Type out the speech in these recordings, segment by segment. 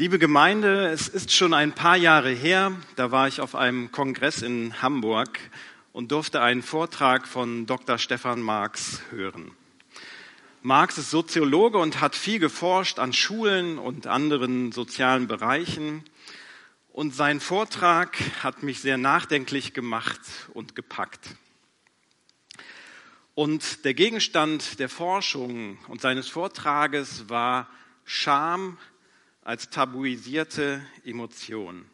Liebe Gemeinde, es ist schon ein paar Jahre her, da war ich auf einem Kongress in Hamburg und durfte einen Vortrag von Dr. Stefan Marx hören. Marx ist Soziologe und hat viel geforscht an Schulen und anderen sozialen Bereichen. Und sein Vortrag hat mich sehr nachdenklich gemacht und gepackt. Und der Gegenstand der Forschung und seines Vortrages war Scham als tabuisierte Emotion.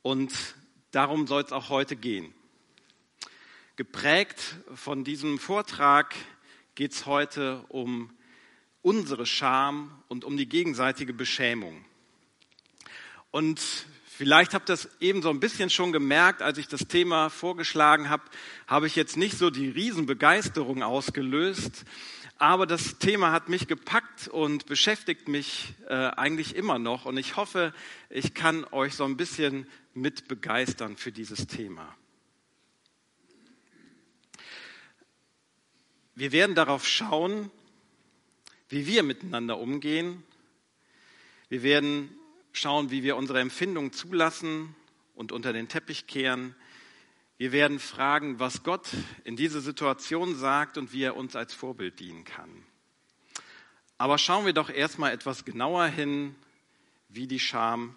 Und darum soll es auch heute gehen. Geprägt von diesem Vortrag geht es heute um unsere Scham und um die gegenseitige Beschämung. Und vielleicht habt ihr das eben so ein bisschen schon gemerkt, als ich das Thema vorgeschlagen habe, habe ich jetzt nicht so die Riesenbegeisterung ausgelöst, aber das Thema hat mich gepackt und beschäftigt mich eigentlich immer noch. Und ich hoffe, ich kann euch so ein bisschen mit begeistern für dieses Thema. Wir werden darauf schauen, wie wir miteinander umgehen. Wir werden schauen, wie wir unsere Empfindungen zulassen und unter den Teppich kehren. Wir werden fragen, was Gott in diese Situation sagt und wie er uns als Vorbild dienen kann. Aber schauen wir doch erstmal etwas genauer hin, wie die Scham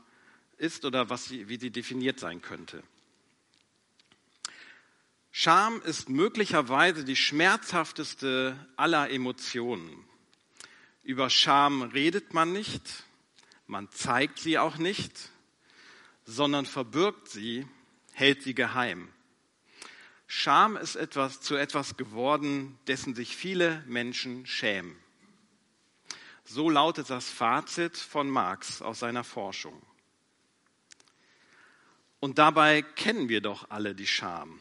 ist oder wie sie definiert sein könnte. Scham ist möglicherweise die schmerzhafteste aller Emotionen. Über Scham redet man nicht, man zeigt sie auch nicht, sondern verbirgt sie, hält sie geheim. Scham ist zu etwas geworden, dessen sich viele Menschen schämen. So lautet das Fazit von Marx aus seiner Forschung. Und dabei kennen wir doch alle die Scham.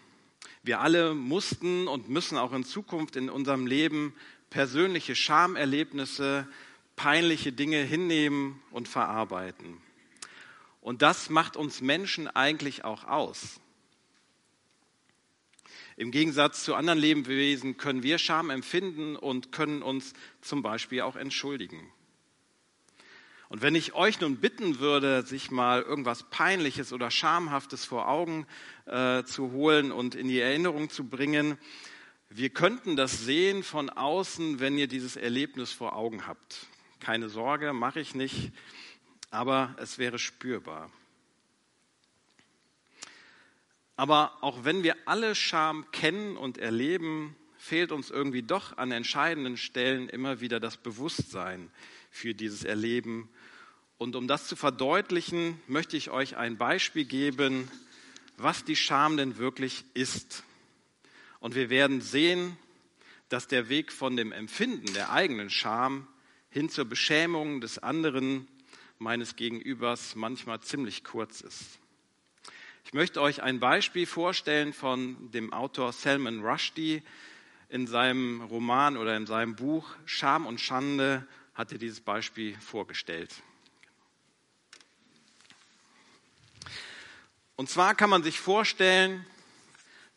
Wir alle mussten und müssen auch in Zukunft in unserem Leben persönliche Schamerlebnisse, peinliche Dinge hinnehmen und verarbeiten. Und das macht uns Menschen eigentlich auch aus. Im Gegensatz zu anderen Lebewesen können wir Scham empfinden und können uns zum Beispiel auch entschuldigen. Und wenn ich euch nun bitten würde, sich mal irgendwas Peinliches oder Schamhaftes vor Augen zu holen und in die Erinnerung zu bringen, wir könnten das sehen von außen, wenn ihr dieses Erlebnis vor Augen habt. Keine Sorge, mache ich nicht, aber es wäre spürbar. Aber auch wenn wir alle Scham kennen und erleben, fehlt uns irgendwie doch an entscheidenden Stellen immer wieder das Bewusstsein für dieses Erleben. Und um das zu verdeutlichen, möchte ich euch ein Beispiel geben, was die Scham denn wirklich ist. Und wir werden sehen, dass der Weg von dem Empfinden der eigenen Scham hin zur Beschämung des anderen, meines Gegenübers, manchmal ziemlich kurz ist. Ich möchte euch ein Beispiel vorstellen von dem Autor Salman Rushdie. In seinem Roman oder in seinem Buch Scham und Schande hat er dieses Beispiel vorgestellt. Und zwar kann man sich vorstellen,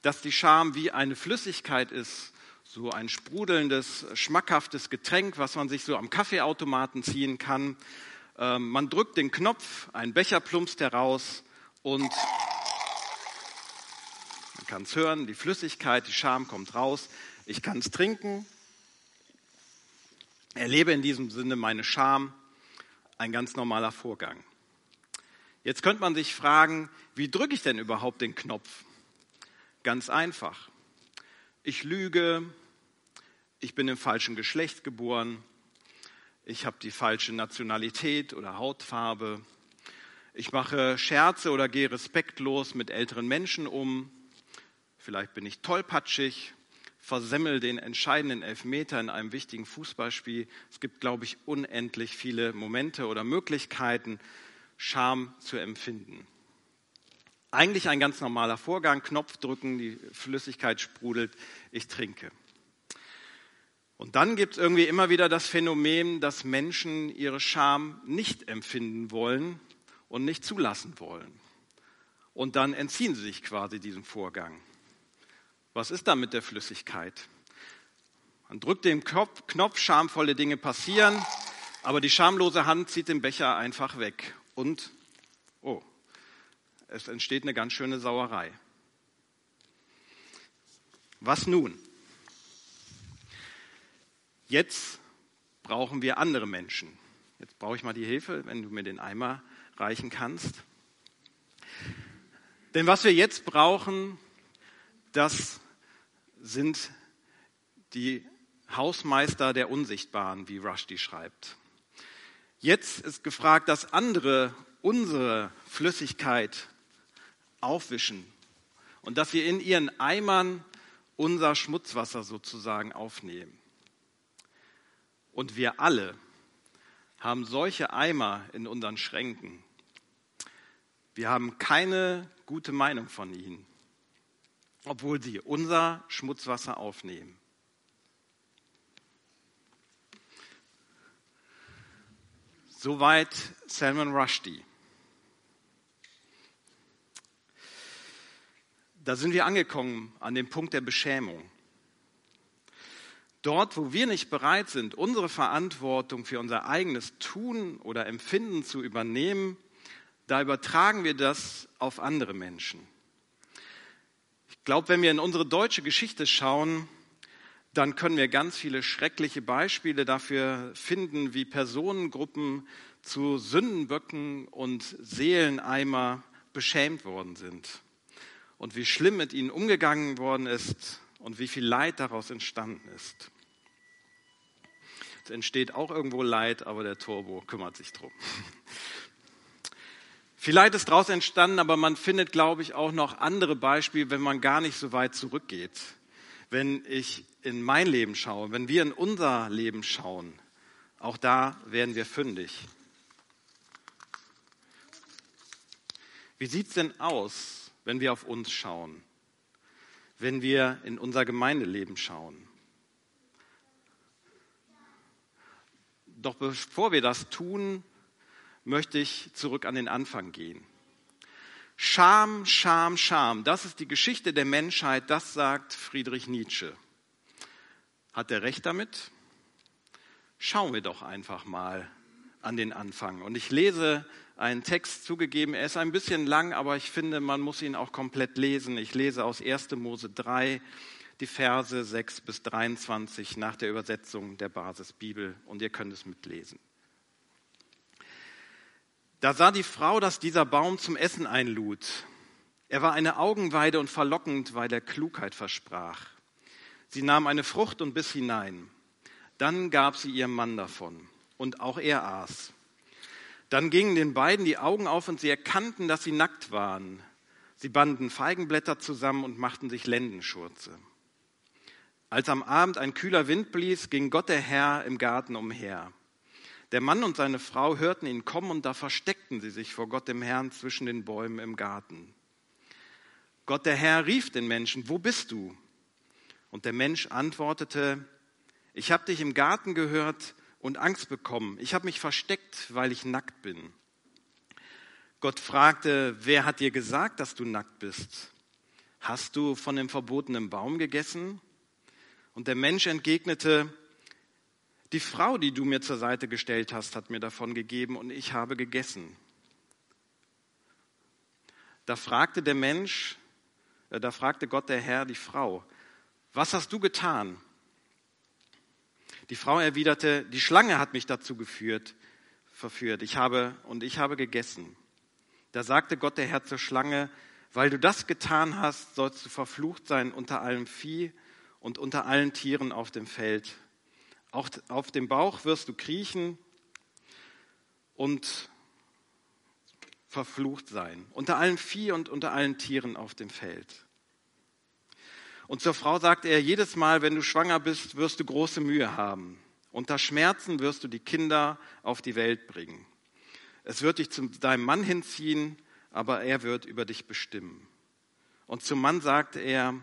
dass die Scham wie eine Flüssigkeit ist, so ein sprudelndes, schmackhaftes Getränk, was man sich so am Kaffeeautomaten ziehen kann. Man drückt den Knopf, ein Becher plumpst heraus und man kann es hören, die Flüssigkeit, die Scham kommt raus. Ich kann es trinken, erlebe in diesem Sinne meine Scham, ein ganz normaler Vorgang. Jetzt könnte man sich fragen, wie drücke ich denn überhaupt den Knopf? Ganz einfach. Ich lüge, ich bin im falschen Geschlecht geboren, ich habe die falsche Nationalität oder Hautfarbe, ich mache Scherze oder gehe respektlos mit älteren Menschen um, vielleicht bin ich tollpatschig, versemmel den entscheidenden Elfmeter in einem wichtigen Fußballspiel. Es gibt, glaube ich, unendlich viele Momente oder Möglichkeiten, Scham zu empfinden. Eigentlich ein ganz normaler Vorgang, Knopf drücken, die Flüssigkeit sprudelt, ich trinke. Und dann gibt es irgendwie immer wieder das Phänomen, dass Menschen ihre Scham nicht empfinden wollen und nicht zulassen wollen. Und dann entziehen sie sich quasi diesem Vorgang. Was ist da mit der Flüssigkeit? Man drückt den Knopf, schamvolle Dinge passieren, Aber die schamlose Hand zieht den Becher einfach weg und, oh, es entsteht eine ganz schöne Sauerei. Was nun? Jetzt brauchen wir andere Menschen. Jetzt brauche ich mal die Hilfe, wenn du mir den Eimer reichen kannst. Denn was wir jetzt brauchen, das sind die Hausmeister der Unsichtbaren, wie Rushdie schreibt. Jetzt ist gefragt, dass andere unsere Flüssigkeit aufwischen und dass wir in ihren Eimern unser Schmutzwasser sozusagen aufnehmen. Und wir alle haben solche Eimer in unseren Schränken. Wir haben keine gute Meinung von ihnen, obwohl sie unser Schmutzwasser aufnehmen. Soweit Salman Rushdie. Da sind wir angekommen an dem Punkt der Beschämung. Dort, wo wir nicht bereit sind, unsere Verantwortung für unser eigenes Tun oder Empfinden zu übernehmen, da übertragen wir das auf andere Menschen. Ich glaube, wenn wir in unsere deutsche Geschichte schauen, dann können wir ganz viele schreckliche Beispiele dafür finden, wie Personengruppen zu Sündenböcken und Seeleneimer beschämt worden sind und wie schlimm mit ihnen umgegangen worden ist und wie viel Leid daraus entstanden ist. Es entsteht auch irgendwo Leid, aber der Turbo kümmert sich drum. Viel Leid ist daraus entstanden, aber man findet, glaube ich, auch noch andere Beispiele, wenn man gar nicht so weit zurückgeht. Wenn ich in mein Leben schaue, wenn wir in unser Leben schauen, auch da werden wir fündig. Wie sieht es denn aus, wenn wir auf uns schauen? Wenn wir in unser Gemeindeleben schauen? Doch bevor wir das tun, möchte ich zurück an den Anfang gehen. Scham, Scham, Scham, das ist die Geschichte der Menschheit, das sagt Friedrich Nietzsche. Hat er recht damit? Schauen wir doch einfach mal an den Anfang. Und ich lese einen Text, zugegeben, er ist ein bisschen lang, aber ich finde, man muss ihn auch komplett lesen. Ich lese aus 1. Mose 3, die Verse 6 bis 23 nach der Übersetzung der Basisbibel und ihr könnt es mitlesen. Da sah die Frau, dass dieser Baum zum Essen einlud. Er war eine Augenweide und verlockend, weil er Klugheit versprach. Sie nahm eine Frucht und biss hinein. Dann gab sie ihrem Mann davon und auch er aß. Dann gingen den beiden die Augen auf und sie erkannten, dass sie nackt waren. Sie banden Feigenblätter zusammen und machten sich Lendenschurze. Als am Abend ein kühler Wind blies, ging Gott der Herr im Garten umher. Der Mann und seine Frau hörten ihn kommen und da versteckten sie sich vor Gott dem Herrn zwischen den Bäumen im Garten. Gott der Herr rief den Menschen, wo bist du? Und der Mensch antwortete, ich habe dich im Garten gehört und Angst bekommen. Ich habe mich versteckt, weil ich nackt bin. Gott fragte, wer hat dir gesagt, dass du nackt bist? Hast du von dem verbotenen Baum gegessen? Und der Mensch entgegnete, die Frau, die du mir zur Seite gestellt hast, hat mir davon gegeben und ich habe gegessen. Da fragte Gott der Herr die Frau, was hast du getan? Die Frau erwiderte, die Schlange hat mich dazu verführt. Ich habe gegessen. Da sagte Gott der Herr zur Schlange, weil du das getan hast, sollst du verflucht sein unter allem Vieh und unter allen Tieren auf dem Feld. Auch auf dem Bauch wirst du kriechen und verflucht sein. Unter allen Vieh und unter allen Tieren auf dem Feld. Und zur Frau sagt er, jedes Mal, wenn du schwanger bist, wirst du große Mühe haben. Unter Schmerzen wirst du die Kinder auf die Welt bringen. Es wird dich zu deinem Mann hinziehen, aber er wird über dich bestimmen. Und zum Mann sagt er,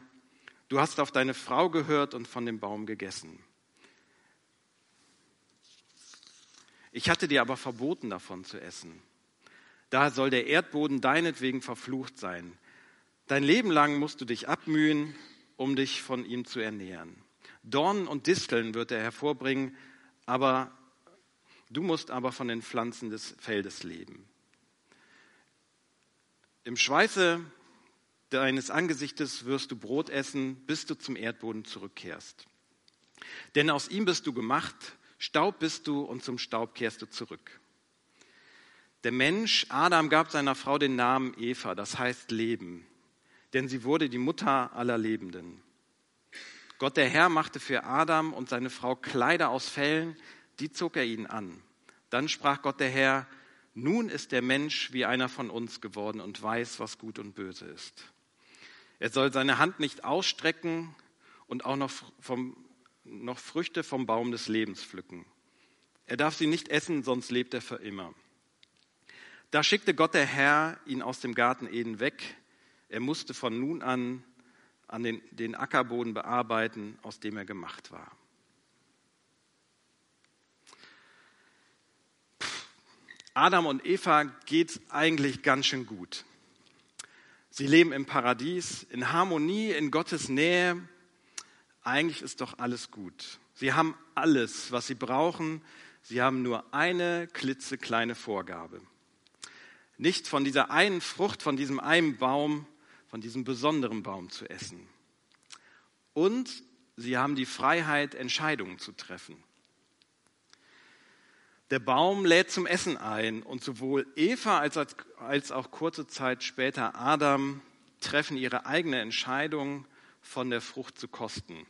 du hast auf deine Frau gehört und von dem Baum gegessen. Ich hatte dir aber verboten, davon zu essen. Daher soll der Erdboden deinetwegen verflucht sein. Dein Leben lang musst du dich abmühen, um dich von ihm zu ernähren. Dornen und Disteln wird er hervorbringen, aber Du musst aber von den Pflanzen des Feldes leben. Im Schweiße deines Angesichtes wirst du Brot essen, bis du zum Erdboden zurückkehrst. Denn aus ihm bist du gemacht, Staub bist du und zum Staub kehrst du zurück. Der Mensch Adam gab seiner Frau den Namen Eva, das heißt Leben, denn sie wurde die Mutter aller Lebenden. Gott der Herr machte für Adam und seine Frau Kleider aus Fellen, die zog er ihnen an. Dann sprach Gott der Herr, nun ist der Mensch wie einer von uns geworden und weiß, was gut und böse ist. Er soll seine Hand nicht ausstrecken und auch noch Früchte vom Baum des Lebens pflücken. Er darf sie nicht essen, sonst lebt er für immer. Da schickte Gott der Herr ihn aus dem Garten Eden weg. Er musste von nun an den Ackerboden bearbeiten, aus dem er gemacht war. Adam und Eva geht's eigentlich ganz schön gut. Sie leben im Paradies, in Harmonie, in Gottes Nähe. Eigentlich ist doch alles gut. Sie haben alles, was sie brauchen. Sie haben nur eine klitzekleine Vorgabe. Nicht von dieser einen Frucht, von diesem einen Baum, von diesem besonderen Baum zu essen. Und sie haben die Freiheit, Entscheidungen zu treffen. Der Baum lädt zum Essen ein und sowohl Eva als auch kurze Zeit später Adam treffen ihre eigene Entscheidung, von der Frucht zu kosten.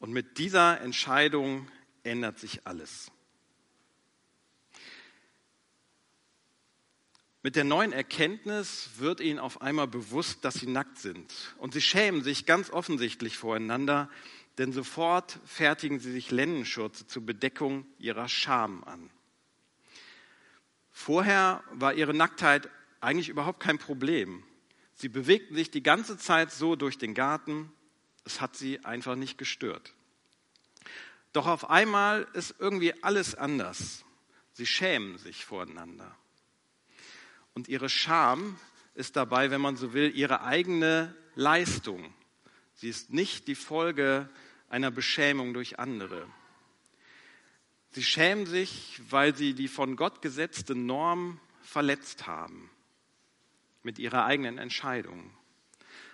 Und mit dieser Entscheidung ändert sich alles. Mit der neuen Erkenntnis wird ihnen auf einmal bewusst, dass sie nackt sind. Und sie schämen sich ganz offensichtlich voreinander, denn sofort fertigen sie sich Lendenschürze zur Bedeckung ihrer Scham an. Vorher war ihre Nacktheit eigentlich überhaupt kein Problem. Sie bewegten sich die ganze Zeit so durch den Garten. Es hat sie einfach nicht gestört. Doch auf einmal ist irgendwie alles anders. Sie schämen sich voreinander. Und ihre Scham ist dabei, wenn man so will, ihre eigene Leistung. Sie ist nicht die Folge einer Beschämung durch andere. Sie schämen sich, weil sie die von Gott gesetzte Norm verletzt haben mit ihrer eigenen Entscheidung.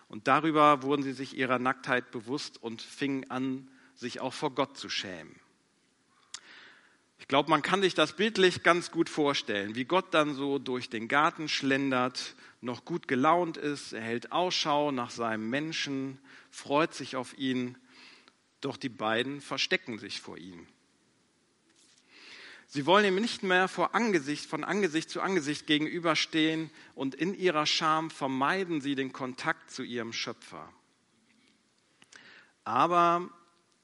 Und darüber wurden sie sich ihrer Nacktheit bewusst und fingen an, sich auch vor Gott zu schämen. Ich glaube, man kann sich das bildlich ganz gut vorstellen, wie Gott dann so durch den Garten schlendert, noch gut gelaunt ist, er hält Ausschau nach seinem Menschen, freut sich auf ihn, doch die beiden verstecken sich vor ihm. Sie wollen ihm nicht mehr von Angesicht zu Angesicht gegenüberstehen und in ihrer Scham vermeiden sie den Kontakt zu ihrem Schöpfer. Aber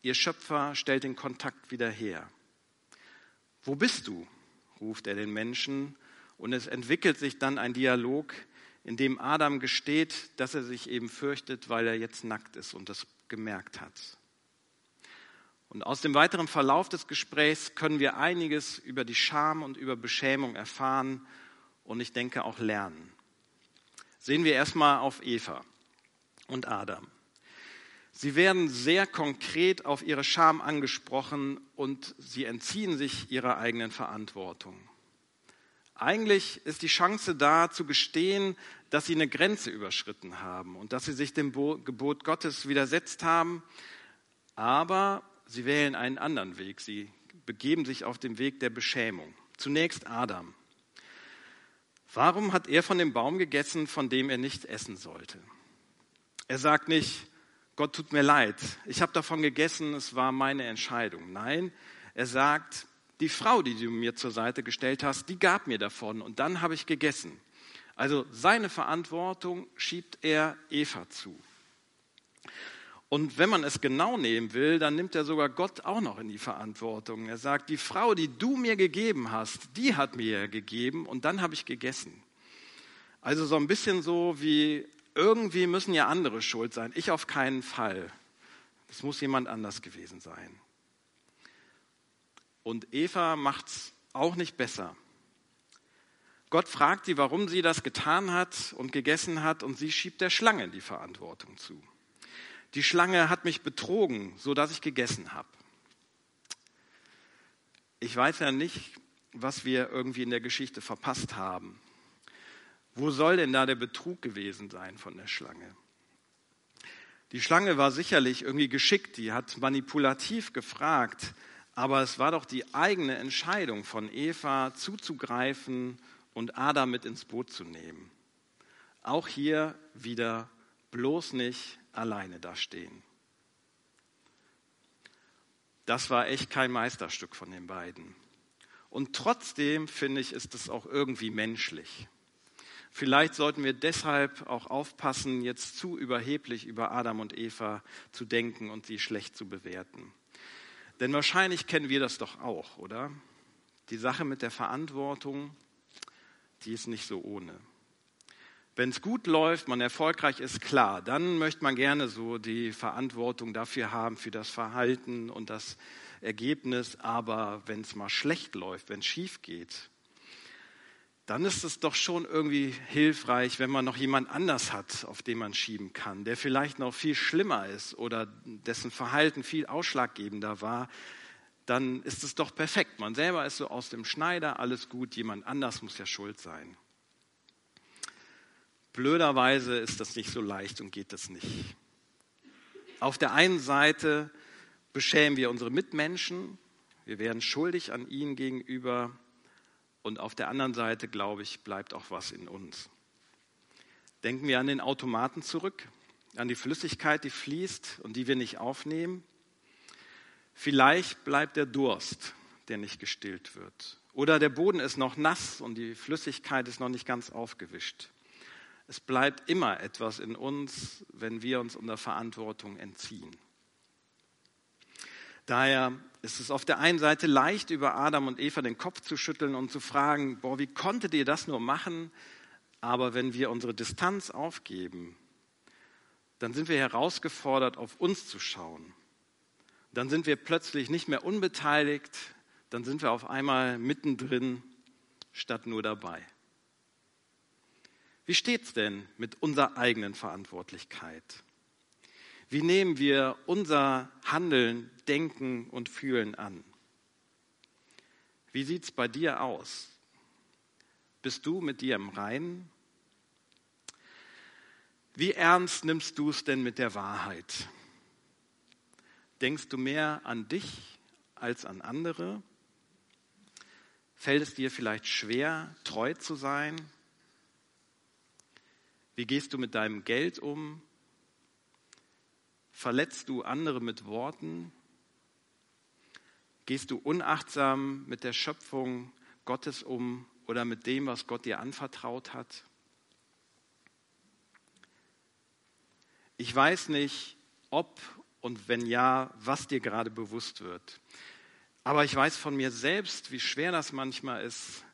ihr Schöpfer stellt den Kontakt wieder her. Wo bist du? Ruft er den Menschen und es entwickelt sich dann ein Dialog, in dem Adam gesteht, dass er sich eben fürchtet, weil er jetzt nackt ist und das gemerkt hat. Und aus dem weiteren Verlauf des Gesprächs können wir einiges über die Scham und über Beschämung erfahren und ich denke auch lernen. Sehen wir erstmal auf Eva und Adam. Sie werden sehr konkret auf ihre Scham angesprochen und sie entziehen sich ihrer eigenen Verantwortung. Eigentlich ist die Chance da, zu gestehen, dass sie eine Grenze überschritten haben und dass sie sich dem Gebot Gottes widersetzt haben. Aber sie wählen einen anderen Weg. Sie begeben sich auf den Weg der Beschämung. Zunächst Adam. Warum hat er von dem Baum gegessen, von dem er nicht essen sollte? Er sagt nicht, Gott tut mir leid, ich habe davon gegessen, es war meine Entscheidung. Nein, er sagt, die Frau, die du mir zur Seite gestellt hast, die gab mir davon und dann habe ich gegessen. Also seine Verantwortung schiebt er Eva zu. Und wenn man es genau nehmen will, dann nimmt er sogar Gott auch noch in die Verantwortung. Er sagt, die Frau, die du mir gegeben hast, die hat mir gegeben und dann habe ich gegessen. Also so ein bisschen so wie: Irgendwie müssen ja andere schuld sein. Ich auf keinen Fall. Es muss jemand anders gewesen sein. Und Eva macht's auch nicht besser. Gott fragt sie, warum sie das getan hat und gegessen hat, und sie schiebt der Schlange die Verantwortung zu. Die Schlange hat mich betrogen, sodass ich gegessen habe. Ich weiß ja nicht, was wir irgendwie in der Geschichte verpasst haben. Wo soll denn da der Betrug gewesen sein von der Schlange? Die Schlange war sicherlich irgendwie geschickt, die hat manipulativ gefragt, aber es war doch die eigene Entscheidung von Eva zuzugreifen und Adam mit ins Boot zu nehmen. Auch hier wieder bloß nicht alleine dastehen. Das war echt kein Meisterstück von den beiden. Und trotzdem, finde ich, ist es auch irgendwie menschlich. Vielleicht sollten wir deshalb auch aufpassen, jetzt zu überheblich über Adam und Eva zu denken und sie schlecht zu bewerten. Denn wahrscheinlich kennen wir das doch auch, oder? Die Sache mit der Verantwortung, die ist nicht so ohne. Wenn es gut läuft, man erfolgreich ist, klar, dann möchte man gerne so die Verantwortung dafür haben, für das Verhalten und das Ergebnis. Aber wenn es mal schlecht läuft, wenn es schief geht, dann ist es doch schon irgendwie hilfreich, wenn man noch jemand anders hat, auf den man schieben kann, der vielleicht noch viel schlimmer ist oder dessen Verhalten viel ausschlaggebender war, dann ist es doch perfekt. Man selber ist so aus dem Schneider, alles gut, jemand anders muss ja schuld sein. Blöderweise ist das nicht so leicht und geht das nicht. Auf der einen Seite beschämen wir unsere Mitmenschen, wir werden schuldig an ihnen gegenüber. Und auf der anderen Seite, glaube ich, bleibt auch was in uns. Denken wir an den Automaten zurück, an die Flüssigkeit, die fließt und die wir nicht aufnehmen. Vielleicht bleibt der Durst, der nicht gestillt wird. Oder der Boden ist noch nass und die Flüssigkeit ist noch nicht ganz aufgewischt. Es bleibt immer etwas in uns, wenn wir uns unserer Verantwortung entziehen. Daher ist es auf der einen Seite leicht, über Adam und Eva den Kopf zu schütteln und zu fragen, boah, wie konntet ihr das nur machen? Aber wenn wir unsere Distanz aufgeben, dann sind wir herausgefordert, auf uns zu schauen. Dann sind wir plötzlich nicht mehr unbeteiligt, dann sind wir auf einmal mittendrin, statt nur dabei. Wie steht's denn mit unserer eigenen Verantwortlichkeit? Wie nehmen wir unser Handeln, Denken und Fühlen an? Wie sieht es bei dir aus? Bist du mit dir im Reinen? Wie ernst nimmst du es denn mit der Wahrheit? Denkst du mehr an dich als an andere? Fällt es dir vielleicht schwer, treu zu sein? Wie gehst du mit deinem Geld um? Verletzt du andere mit Worten? Gehst du unachtsam mit der Schöpfung Gottes um oder mit dem, was Gott dir anvertraut hat? Ich weiß nicht, ob und wenn ja, was dir gerade bewusst wird. Aber ich weiß von mir selbst, wie schwer das manchmal ist,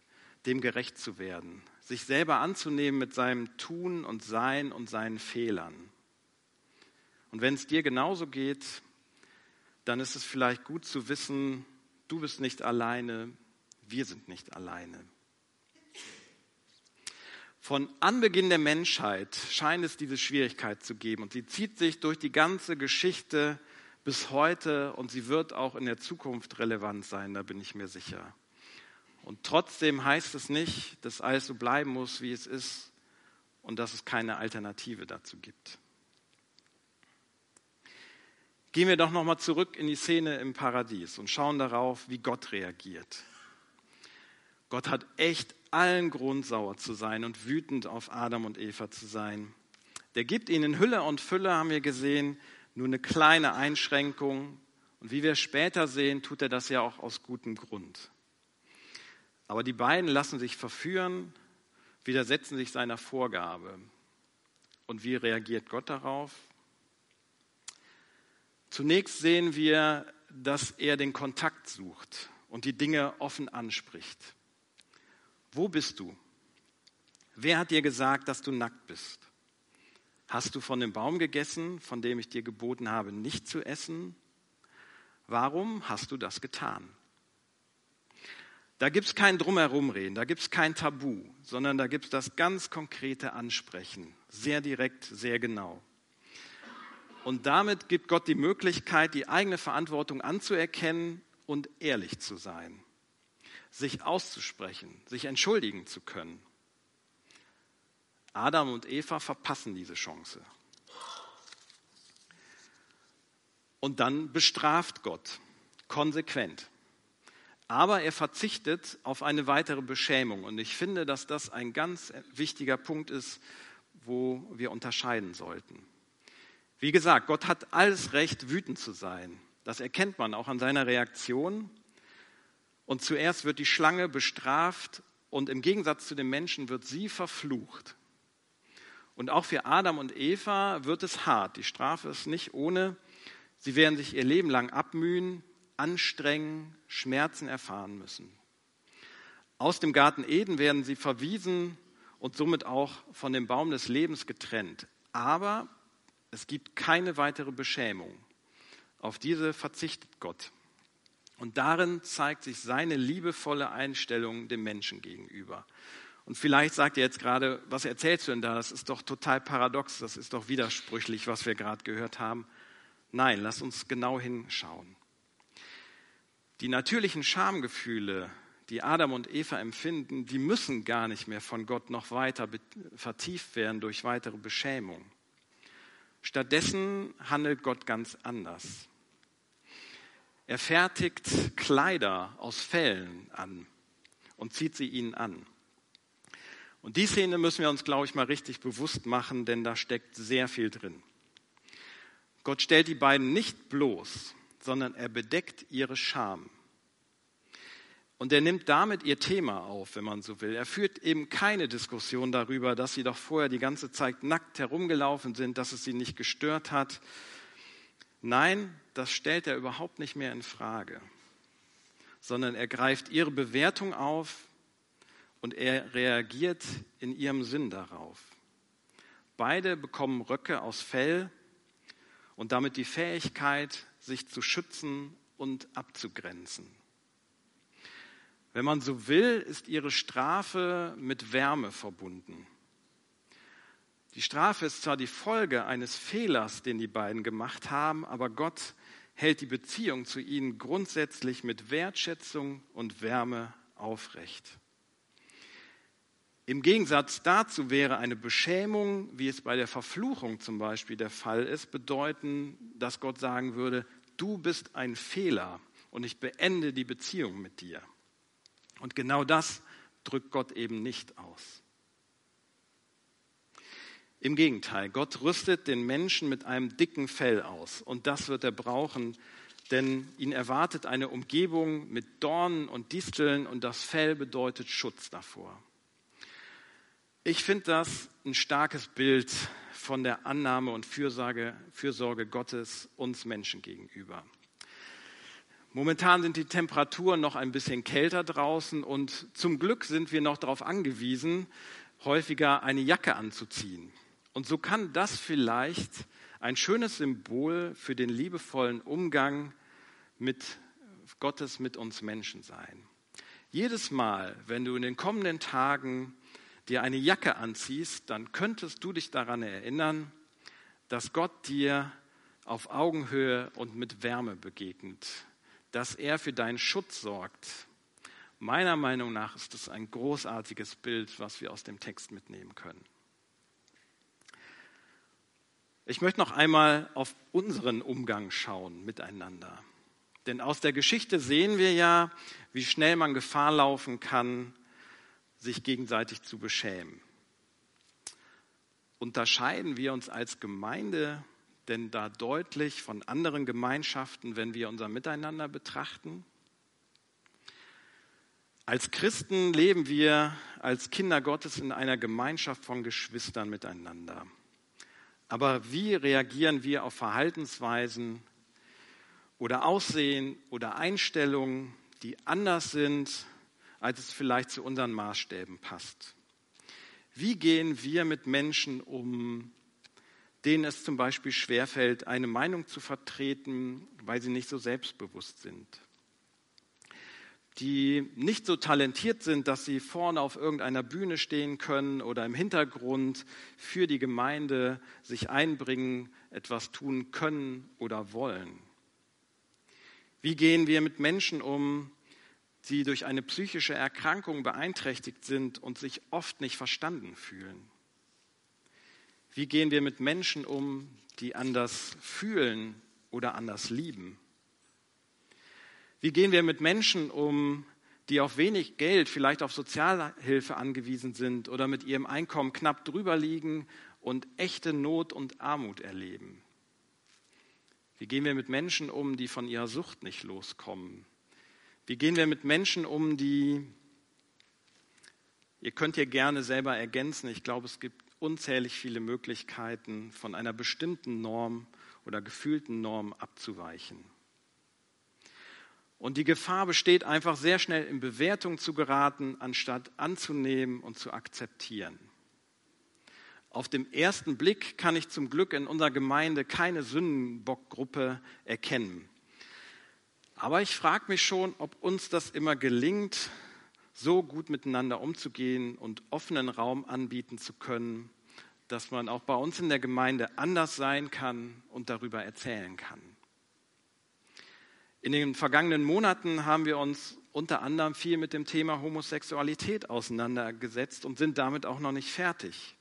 dem gerecht zu werden, sich selber anzunehmen mit seinem Tun und Sein und seinen Fehlern. Und wenn es dir genauso geht, dann ist es vielleicht gut zu wissen, du bist nicht alleine, wir sind nicht alleine. Von Anbeginn der Menschheit scheint es diese Schwierigkeit zu geben und sie zieht sich durch die ganze Geschichte bis heute und sie wird auch in der Zukunft relevant sein, da bin ich mir sicher. Und trotzdem heißt es nicht, dass alles so bleiben muss, wie es ist und dass es keine Alternative dazu gibt. Gehen wir doch nochmal zurück in die Szene im Paradies und schauen darauf, wie Gott reagiert. Gott hat echt allen Grund, sauer zu sein und wütend auf Adam und Eva zu sein. Der gibt ihnen Hülle und Fülle, haben wir gesehen, nur eine kleine Einschränkung. Und wie wir später sehen, tut er das ja auch aus gutem Grund. Aber die beiden lassen sich verführen, widersetzen sich seiner Vorgabe. Und wie reagiert Gott darauf? Zunächst sehen wir, dass er den Kontakt sucht und die Dinge offen anspricht. Wo bist du? Wer hat dir gesagt, dass du nackt bist? Hast du von dem Baum gegessen, von dem ich dir geboten habe, nicht zu essen? Warum hast du das getan? Da gibt es kein Drumherumreden, da gibt es kein Tabu, sondern da gibt es das ganz konkrete Ansprechen. Sehr direkt, sehr genau. Und damit gibt Gott die Möglichkeit, die eigene Verantwortung anzuerkennen und ehrlich zu sein. sich auszusprechen, sich entschuldigen zu können. Adam und Eva verpassen diese Chance. Und dann bestraft Gott, konsequent. Aber er verzichtet auf eine weitere Beschämung. Und ich finde, dass das ein ganz wichtiger Punkt ist, wo wir unterscheiden sollten. Wie gesagt, Gott hat alles Recht, wütend zu sein. Das erkennt man auch an seiner Reaktion. Und zuerst wird die Schlange bestraft und im Gegensatz zu den Menschen wird sie verflucht. Und auch für Adam und Eva wird es hart. Die Strafe ist nicht ohne. Sie werden sich ihr Leben lang abmühen, anstrengen, Schmerzen erfahren müssen. Aus dem Garten Eden werden sie verwiesen und somit auch von dem Baum des Lebens getrennt. Aber es gibt keine weitere Beschämung. Auf diese verzichtet Gott. Und darin zeigt sich seine liebevolle Einstellung dem Menschen gegenüber. Und vielleicht sagt ihr jetzt gerade, was erzählst du denn da? Das ist doch total paradox, das ist doch widersprüchlich, was wir gerade gehört haben. Nein, lasst uns genau hinschauen. Die natürlichen Schamgefühle, die Adam und Eva empfinden, die müssen gar nicht mehr von Gott noch weiter vertieft werden durch weitere Beschämung. Stattdessen handelt Gott ganz anders. Er fertigt Kleider aus Fellen an und zieht sie ihnen an. Und die Szene müssen wir uns, glaube ich, mal richtig bewusst machen, denn da steckt sehr viel drin. Gott stellt die beiden nicht bloß, sondern er bedeckt ihre Scham. Und er nimmt damit ihr Thema auf, wenn man so will. Er führt eben keine Diskussion darüber, dass sie doch vorher die ganze Zeit nackt herumgelaufen sind, dass es sie nicht gestört hat. Nein, das stellt er überhaupt nicht mehr in Frage, sondern er greift ihre Bewertung auf und er reagiert in ihrem Sinn darauf. Beide bekommen Röcke aus Fell und damit die Fähigkeit, sich zu schützen und abzugrenzen. Wenn man so will, ist ihre Strafe mit Wärme verbunden. Die Strafe ist zwar die Folge eines Fehlers, den die beiden gemacht haben, aber Gott hält die Beziehung zu ihnen grundsätzlich mit Wertschätzung und Wärme aufrecht. Im Gegensatz dazu wäre eine Beschämung, wie es bei der Verfluchung zum Beispiel der Fall ist, bedeuten, dass Gott sagen würde, du bist ein Fehler und ich beende die Beziehung mit dir. Und genau das drückt Gott eben nicht aus. Im Gegenteil, Gott rüstet den Menschen mit einem dicken Fell aus und das wird er brauchen, denn ihn erwartet eine Umgebung mit Dornen und Disteln und das Fell bedeutet Schutz davor. Ich finde das ein starkes Bild von der Annahme und Fürsorge Gottes uns Menschen gegenüber. Momentan sind die Temperaturen noch ein bisschen kälter draußen und zum Glück sind wir noch darauf angewiesen, häufiger eine Jacke anzuziehen. Und so kann das vielleicht ein schönes Symbol für den liebevollen Umgang mit Gottes, mit uns Menschen sein. Jedes Mal, wenn du in den kommenden Tagen dir eine Jacke anziehst, dann könntest du dich daran erinnern, dass Gott dir auf Augenhöhe und mit Wärme begegnet, dass er für deinen Schutz sorgt. Meiner Meinung nach ist es ein großartiges Bild, was wir aus dem Text mitnehmen können. Ich möchte noch einmal auf unseren Umgang schauen miteinander. Denn aus der Geschichte sehen wir ja, wie schnell man Gefahr laufen kann, sich gegenseitig zu beschämen. Unterscheiden wir uns als Gemeinde denn da deutlich von anderen Gemeinschaften, wenn wir unser Miteinander betrachten? Als Christen leben wir als Kinder Gottes in einer Gemeinschaft von Geschwistern miteinander. Aber wie reagieren wir auf Verhaltensweisen oder Aussehen oder Einstellungen, die anders sind, als es vielleicht zu unseren Maßstäben passt? Wie gehen wir mit Menschen um, denen es zum Beispiel schwerfällt, eine Meinung zu vertreten, weil sie nicht so selbstbewusst sind, die nicht so talentiert sind, dass sie vorne auf irgendeiner Bühne stehen können oder im Hintergrund für die Gemeinde sich einbringen, etwas tun können oder wollen? Wie gehen wir mit Menschen um, die durch eine psychische Erkrankung beeinträchtigt sind und sich oft nicht verstanden fühlen? Wie gehen wir mit Menschen um, die anders fühlen oder anders lieben? Wie gehen wir mit Menschen um, die auf wenig Geld, vielleicht auf Sozialhilfe angewiesen sind oder mit ihrem Einkommen knapp drüber liegen und echte Not und Armut erleben? Wie gehen wir mit Menschen um, die von ihrer Sucht nicht loskommen? Wie gehen wir mit Menschen um, die, ihr könnt hier gerne selber ergänzen, ich glaube, es gibt unzählig viele Möglichkeiten, von einer bestimmten Norm oder gefühlten Norm abzuweichen. Und die Gefahr besteht einfach sehr schnell in Bewertung zu geraten, anstatt anzunehmen und zu akzeptieren. Auf dem ersten Blick kann ich zum Glück in unserer Gemeinde keine Sündenbockgruppe erkennen. Aber ich frage mich schon, ob uns das immer gelingt, so gut miteinander umzugehen und offenen Raum anbieten zu können, dass man auch bei uns in der Gemeinde anders sein kann und darüber erzählen kann. In den vergangenen Monaten haben wir uns unter anderem viel mit dem Thema Homosexualität auseinandergesetzt und sind damit auch noch nicht fertig.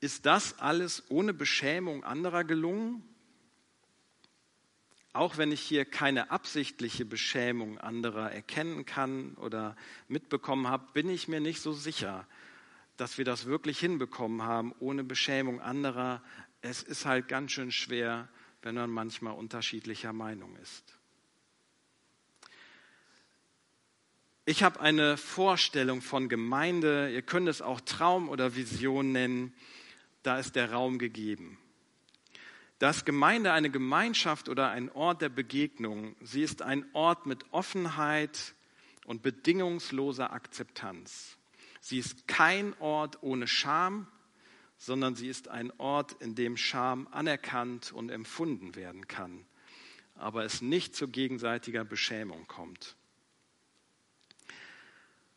Ist das alles ohne Beschämung anderer gelungen? Auch wenn ich hier keine absichtliche Beschämung anderer erkennen kann oder mitbekommen habe, bin ich mir nicht so sicher, dass wir das wirklich hinbekommen haben, ohne Beschämung anderer. Es ist halt ganz schön schwer, wenn man manchmal unterschiedlicher Meinung ist. Ich habe eine Vorstellung von Gemeinde, ihr könnt es auch Traum oder Vision nennen, da ist der Raum gegeben. Dass Gemeinde eine Gemeinschaft oder ein Ort der Begegnung, sie ist ein Ort mit Offenheit und bedingungsloser Akzeptanz. Sie ist kein Ort ohne Scham, sondern sie ist ein Ort, in dem Scham anerkannt und empfunden werden kann, aber es nicht zu gegenseitiger Beschämung kommt.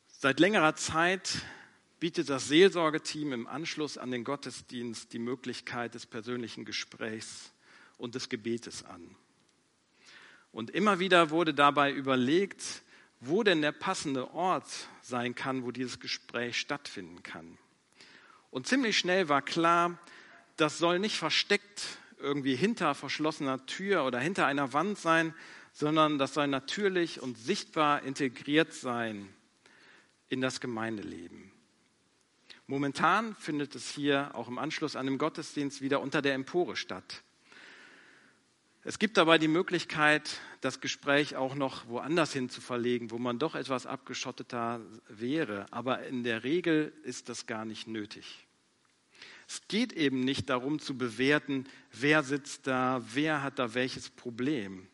Seit längerer Zeit bietet das Seelsorgeteam im Anschluss an den Gottesdienst die Möglichkeit des persönlichen Gesprächs und des Gebetes an. Und immer wieder wurde dabei überlegt, wo denn der passende Ort sein kann, wo dieses Gespräch stattfinden kann. Und ziemlich schnell war klar, das soll nicht versteckt irgendwie hinter verschlossener Tür oder hinter einer Wand sein, sondern das soll natürlich und sichtbar integriert sein in das Gemeindeleben. Momentan findet es hier auch im Anschluss an den Gottesdienst wieder unter der Empore statt. Es gibt dabei die Möglichkeit, das Gespräch auch noch woanders hin zu verlegen, wo man doch etwas abgeschotteter wäre. Aber in der Regel ist das gar nicht nötig. Es geht eben nicht darum zu bewerten, wer sitzt da, wer hat da welches Problem.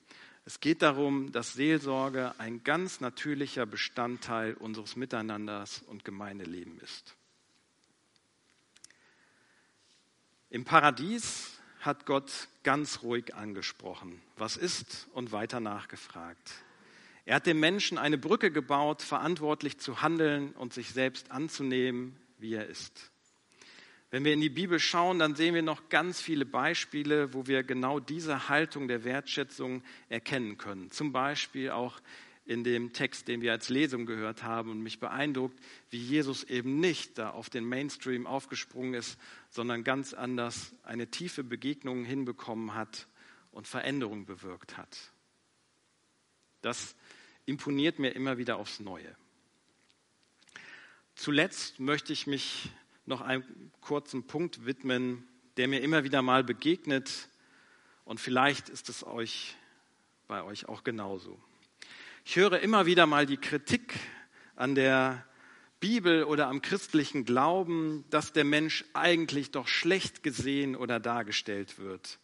Es geht darum, dass Seelsorge ein ganz natürlicher Bestandteil unseres Miteinanders und Gemeindeleben ist. Im Paradies hat Gott ganz ruhig angesprochen, was ist und weiter nachgefragt. Er hat dem Menschen eine Brücke gebaut, verantwortlich zu handeln und sich selbst anzunehmen, wie er ist. Wenn wir in die Bibel schauen, dann sehen wir noch ganz viele Beispiele, wo wir genau diese Haltung der Wertschätzung erkennen können. Zum Beispiel auch in dem Text, den wir als Lesung gehört haben und mich beeindruckt, wie Jesus eben nicht da auf den Mainstream aufgesprungen ist, sondern ganz anders eine tiefe Begegnung hinbekommen hat und Veränderung bewirkt hat. Das imponiert mir immer wieder aufs Neue. Zuletzt möchte ich mich noch einem kurzen Punkt widmen, der mir immer wieder mal begegnet und vielleicht ist es euch bei euch auch genauso. Ich höre immer wieder mal die Kritik an der Bibel oder am christlichen Glauben, dass der Mensch eigentlich doch schlecht gesehen oder dargestellt wird.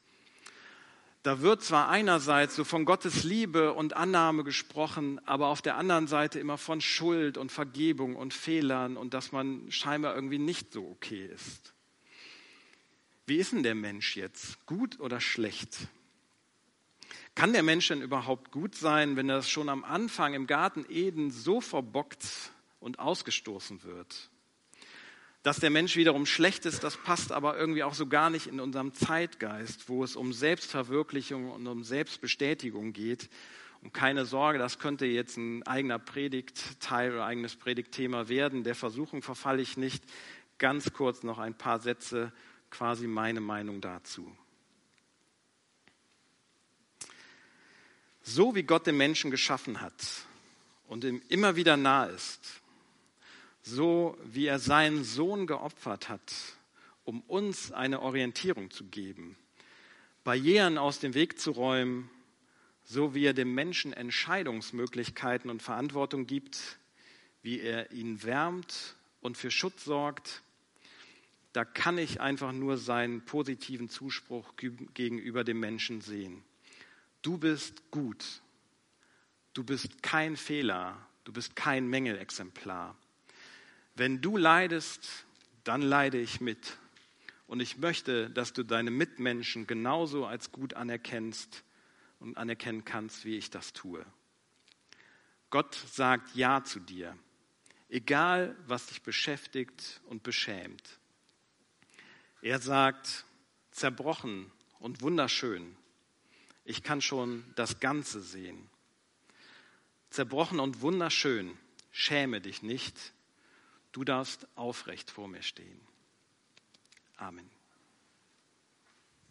Da wird zwar einerseits so von Gottes Liebe und Annahme gesprochen, aber auf der anderen Seite immer von Schuld und Vergebung und Fehlern und dass man scheinbar irgendwie nicht so okay ist. Wie ist denn der Mensch jetzt? Gut oder schlecht? Kann der Mensch denn überhaupt gut sein, wenn er schon am Anfang im Garten Eden so verbockt und ausgestoßen wird? Dass der Mensch wiederum schlecht ist, das passt aber irgendwie auch so gar nicht in unserem Zeitgeist, wo es um Selbstverwirklichung und um Selbstbestätigung geht Und keine Sorge, das könnte jetzt ein eigener Predigtteil oder eigenes Predigtthema werden. Der Versuchung verfalle ich nicht. Ganz kurz noch ein paar Sätze, quasi meine Meinung dazu. So wie Gott den Menschen geschaffen hat und ihm immer wieder nahe ist, so wie er seinen Sohn geopfert hat, um uns eine Orientierung zu geben, Barrieren aus dem Weg zu räumen, so wie er dem Menschen Entscheidungsmöglichkeiten und Verantwortung gibt, wie er ihn wärmt und für Schutz sorgt, da kann ich einfach nur seinen positiven Zuspruch gegenüber dem Menschen sehen. Du bist gut, du bist kein Fehler, du bist kein Mängelexemplar. Wenn du leidest, dann leide ich mit. Und ich möchte, dass du deine Mitmenschen genauso als gut anerkennst und anerkennen kannst, wie ich das tue. Gott sagt Ja zu dir, egal was dich beschäftigt und beschämt. Er sagt, zerbrochen und wunderschön. Ich kann schon das Ganze sehen. Zerbrochen und wunderschön, schäme dich nicht. Du darfst aufrecht vor mir stehen. Amen.